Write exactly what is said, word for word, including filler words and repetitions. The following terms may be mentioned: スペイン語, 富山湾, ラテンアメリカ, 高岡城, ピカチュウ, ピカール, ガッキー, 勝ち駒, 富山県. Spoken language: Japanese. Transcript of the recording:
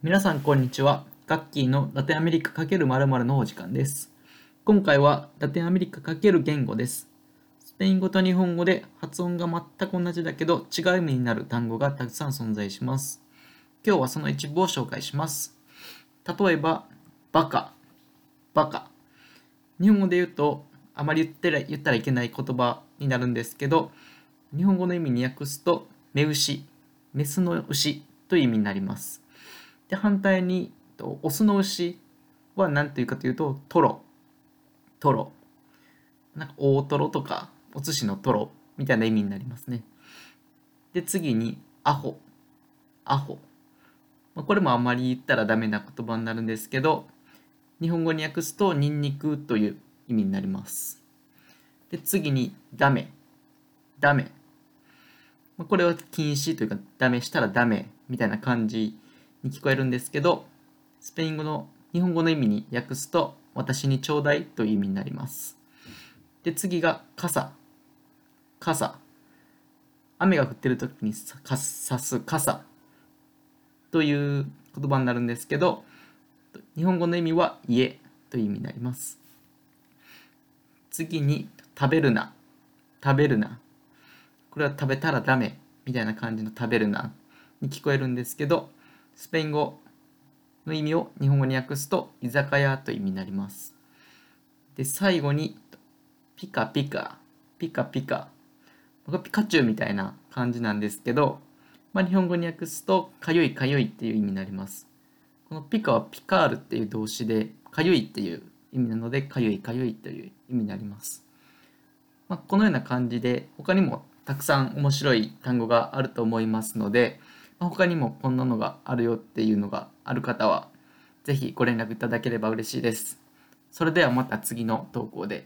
皆さんこんにちは。ガッキーのラテンアメリカ×○○のお時間です。今回はラテンアメリカ×言語です。スペイン語と日本語で発音が全く同じだけど違う意味になる単語がたくさん存在します。今日はその一部を紹介します。例えば、バカ、バカ。日本語で言うとあまり言ってら言ったらいけない言葉になるんですけど、日本語の意味に訳すと、メ牛、メスの牛という意味になります。で、反対にオスの牛は何というかというとトロトロなんか大トロとかお寿司のトロみたいな意味になりますね。で、次にアホアホ、まあ、これもあまり言ったらダメな言葉になるんですけど、日本語に訳すとニンニクという意味になります。で、次にダメダメ、まあ、これは禁止というかダメしたらダメみたいな感じに聞こえるんですけど、スペイン語の日本語の意味に訳すと私にちょうだいという意味になります。で、次が傘傘、雨が降ってる時にさす傘という言葉になるんですけど、日本語の意味は家という意味になります。次に食べるな食べるな、これは食べたらダメみたいな感じの食べるなに聞こえるんですけど、スペイン語の意味を日本語に訳すと居酒屋という意味になります。で、最後にピカピカ、ピカピカ。これピカチュウみたいな感じなんですけど、まあ、日本語に訳すとかゆいかゆいっていう意味になります。このピカはピカールっていう動詞で、かゆいっていう意味なのでかゆいかゆいという意味になります。まあ、このような感じで他にもたくさん面白い単語があると思いますので、他にもこんなのがあるよっていうのがある方はぜひご連絡いただければ嬉しいです。それではまた次の投稿で。